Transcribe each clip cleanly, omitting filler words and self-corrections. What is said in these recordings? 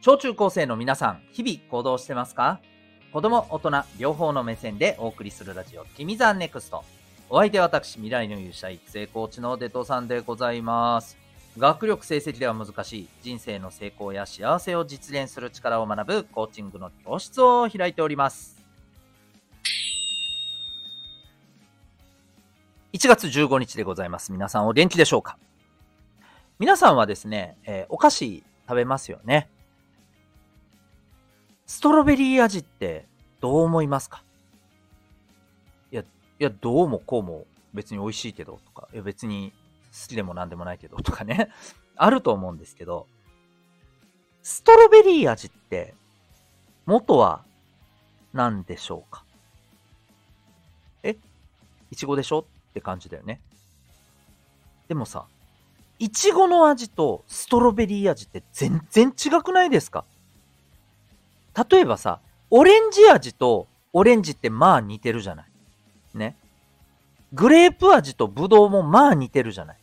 小中高生の皆さん、日々行動してますか？子供、大人、両方の目線でお送りするラジオ、君ザネクスト。お相手は私、未来の勇者育成コーチのデトさんでございます。学力成績では難しい、人生の成功や幸せを実現する力を学ぶコーチングの教室を開いております。1月15日でございます。皆さんお元気でしょうか？皆さんはですね、お菓子食べますよね。ストロベリー味ってどう思いますか？いやどうもこうも別に美味しいけどとか、いや別に好きでもなんでもないけどとかねあると思うんですけど、ストロベリー味って元は何でしょうか？いちごでしょって感じだよね。でもさ、いちごの味とストロベリー味って全然違くないですか？例えばさ、オレンジ味とオレンジってまあ似てるじゃない。ね。グレープ味とブドウもまあ似てるじゃない。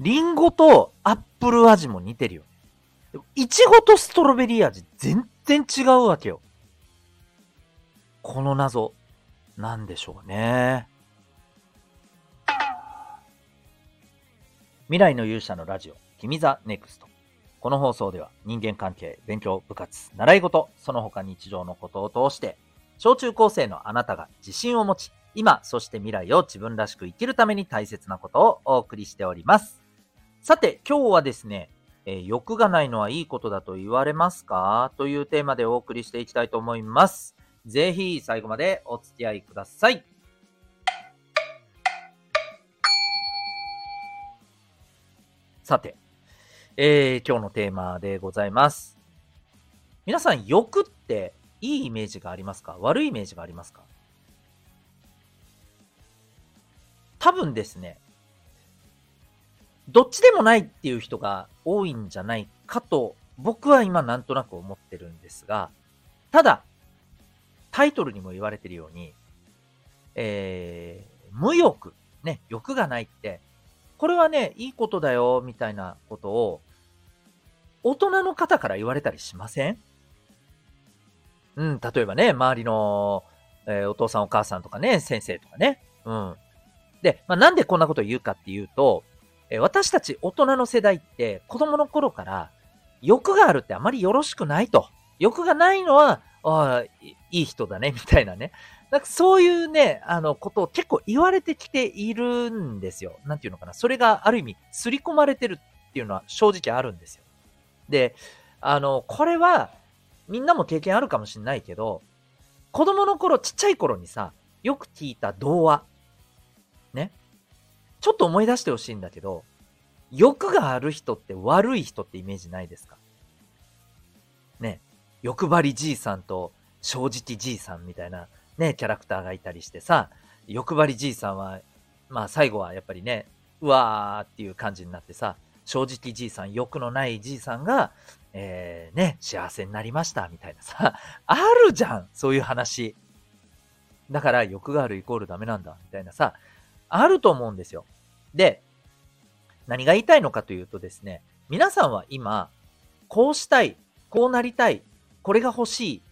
リンゴとアップル味も似てるよ。でもいちごとストロベリー味全然違うわけよ。この謎、なんでしょうね。未来の勇者のラジオ、君ザネクスト。この放送では人間関係、勉強、部活、習い事、その他日常のことを通して、小中高生のあなたが自信を持ち、今、そして未来を自分らしく生きるために大切なことをお送りしております。さて、今日はですね、欲がないのはいいことだと言われますか？というテーマでお送りしていきたいと思います。ぜひ最後までお付き合いください。さて、今日のテーマでございます。皆さん、欲っていいイメージがありますか？悪いイメージがありますか？多分ですね、どっちでもないっていう人が多いんじゃないかと僕は今なんとなく思ってるんですが、ただタイトルにも言われているように、無欲、ね、欲がないってこれはね、いいことだよみたいなことを大人の方から言われたりしません？例えばね、周りの、お父さんお母さんとかね、先生とかね。で、なんでこんなことを言うかっていうと、私たち大人の世代って子供の頃から欲があるってあまりよろしくないと。欲がないのは、いい人だねみたいなね。なんかそういうね、ことを結構言われてきているんですよ。なんていうのかな。それがある意味、刷り込まれてるっていうのは正直あるんですよ。で、これは、みんなも経験あるかもしれないけど、子供の頃、ちっちゃい頃にさ、よく聞いた童話。ね。ちょっと思い出してほしいんだけど、欲がある人って悪い人ってイメージないですか？ね。欲張りじいさんと正直じいさんみたいなね、キャラクターがいたりしてさ、欲張りじいさんは、最後はやっぱりね、うわーっていう感じになってさ、正直じいさん、欲のないじいさんが、幸せになりましたみたいなさ、あるじゃん、そういう話。だから欲があるイコールダメなんだみたいなさ、あると思うんですよ。で、何が言いたいのかというとですね、皆さんは今こうしたい、こうなりたい、これが欲しい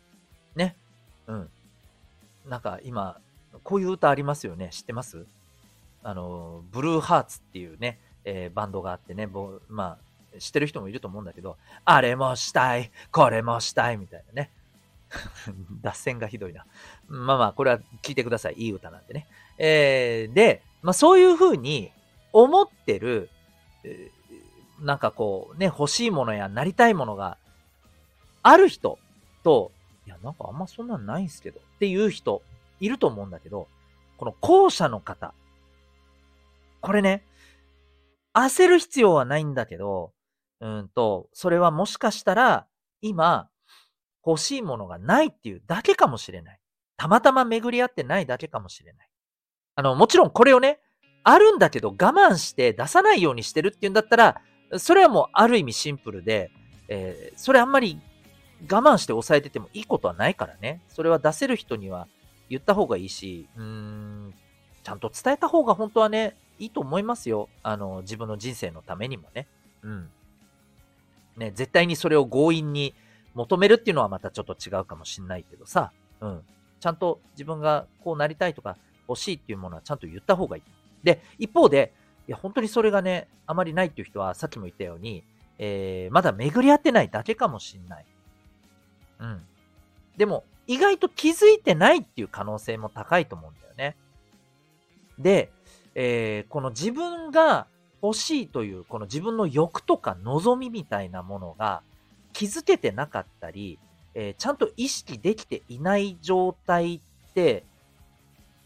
ね、なんか今こういう歌ありますよね。知ってます？ブルーハーツっていうね、バンドがあってね、知ってる人もいると思うんだけど、あれもしたい、これもしたいみたいなね。脱線がひどいな。これは聞いてください。いい歌なんでね。で、そういうふうに思ってる、なんかこうね、欲しいものやなりたいものがある人と、いや、なんかあんまそんなんないんすけどっていう人いると思うんだけど、この後者の方、これね、焦る必要はないんだけど、それはもしかしたら今欲しいものがないっていうだけかもしれない。たまたま巡り合ってないだけかもしれない。もちろんこれをね、あるんだけど我慢して出さないようにしてるっていうんだったら、それはもうある意味シンプルで、それあんまり我慢して抑えててもいいことはないからね。それは出せる人には言った方がいいし、ちゃんと伝えた方が本当はね、いいと思いますよ。自分の人生のためにもね。ね、絶対にそれを強引に求めるっていうのはまたちょっと違うかもしんないけどさ、うん。ちゃんと自分がこうなりたいとか欲しいっていうものはちゃんと言った方がいい。で、一方で、いや、本当にそれがね、あまりないっていう人は、さっきも言ったように、まだ巡り合ってないだけかもしんない。うん。でも、意外と気づいてないっていう可能性も高いと思うんだよね。で、この自分が欲しいという、この自分の欲とか望みみたいなものが気づけてなかったり、ちゃんと意識できていない状態って、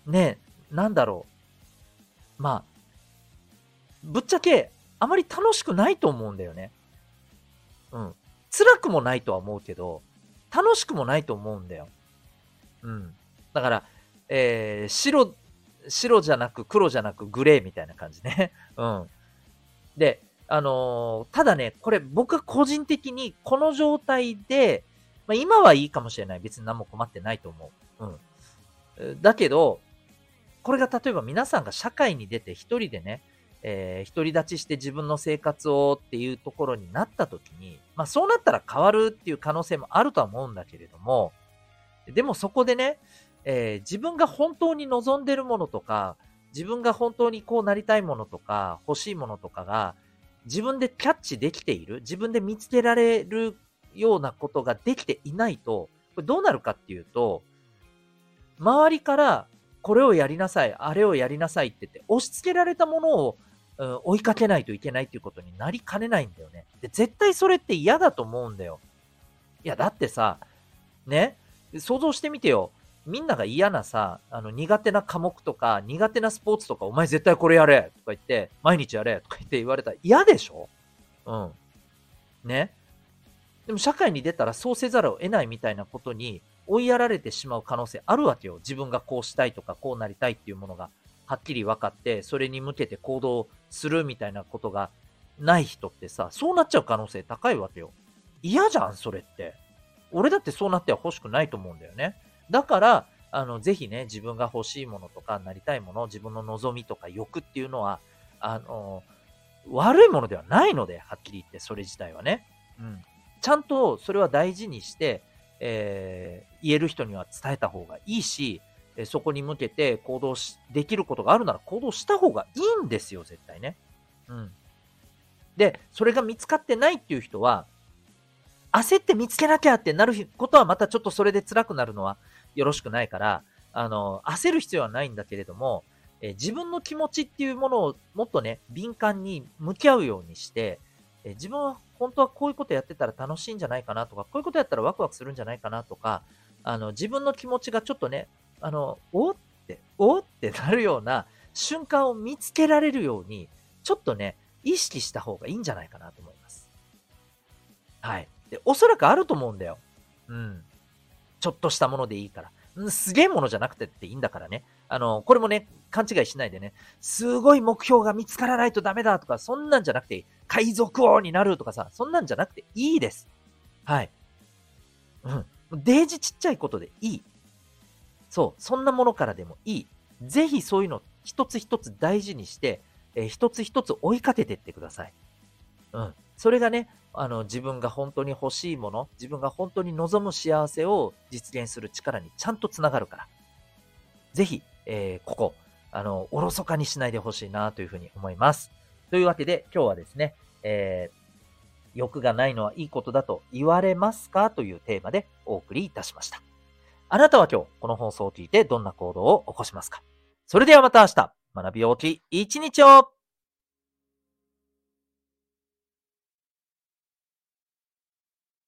ね、なんだろう。まあ、ぶっちゃけあまり楽しくないと思うんだよね。うん。辛くもないとは思うけど、楽しくもないと思うんだよ。うん。だから、白じゃなく黒じゃなくグレーみたいな感じね。うん。で、ただね、これ僕は個人的にこの状態で、まあ、今はいいかもしれない。別に何も困ってないと思う。うん。だけど、これが例えば皆さんが社会に出て一人でね、独り立ちして自分の生活をっていうところになったときに、まあそうなったら変わるっていう可能性もあるとは思うんだけれども、でもそこでね、自分が本当に望んでるものとか、自分が本当にこうなりたいものとか、欲しいものとかが、自分でキャッチできている、自分で見つけられるようなことができていないと、これどうなるかっていうと、周りからこれをやりなさい、あれをやりなさいって言って、押し付けられたものを追いかけないといけないっていうことになりかねないんだよね。で、絶対それって嫌だと思うんだよ。いや、だってさ、ね、想像してみてよ。みんなが嫌なさ、苦手な科目とか、苦手なスポーツとか、お前絶対これやれとか言って、毎日やれとか言って言われたら嫌でしょ？うん。ね。でも社会に出たらそうせざるを得ないみたいなことに追いやられてしまう可能性あるわけよ。自分がこうしたいとか、こうなりたいっていうものが。はっきり分かって、それに向けて行動するみたいなことがない人ってさ、そうなっちゃう可能性高いわけよ。嫌じゃん、それって。俺だってそうなっては欲しくないと思うんだよね。だから、ぜひね、自分が欲しいものとか、なりたいもの、自分の望みとか欲っていうのは、悪いものではないので、はっきり言って、それ自体はね。うん。ちゃんと、それは大事にして、言える人には伝えた方がいいし、そこに向けて行動できることがあるなら行動した方がいいんですよ、絶対ね。うん。で、それが見つかってないっていう人は、焦って見つけなきゃってなることはまたちょっとそれで辛くなるのはよろしくないから、焦る必要はないんだけれども、自分の気持ちっていうものをもっとね、敏感に向き合うようにして、自分は本当はこういうことやってたら楽しいんじゃないかなとか、こういうことやったらワクワクするんじゃないかなとか、自分の気持ちがちょっとね、おってなるような瞬間を見つけられるように、ちょっとね、意識した方がいいんじゃないかなと思います。はい。で、おそらくあると思うんだよ。うん。ちょっとしたものでいいから。すげえものじゃなくてっていいんだからね。これもね、勘違いしないでね、すごい目標が見つからないとダメだとか、そんなんじゃなくていい。海賊王になるとかさ、そんなんじゃなくていいです。はい。うん。デージちっちゃいことでいい。そう、そんなものからでもいい。ぜひそういうの一つ一つ大事にして、一つ一つ追いかけていってください。うん。それがね、自分が本当に欲しいもの、自分が本当に望む幸せを実現する力にちゃんとつながるから。ぜひ、ここ、おろそかにしないでほしいなというふうに思います。というわけで、今日はですね、欲がないのはいいことだと言われますかというテーマでお送りいたしました。あなたは今日この放送を聞いてどんな行動を起こしますか？それではまた明日、学び大きい一日を。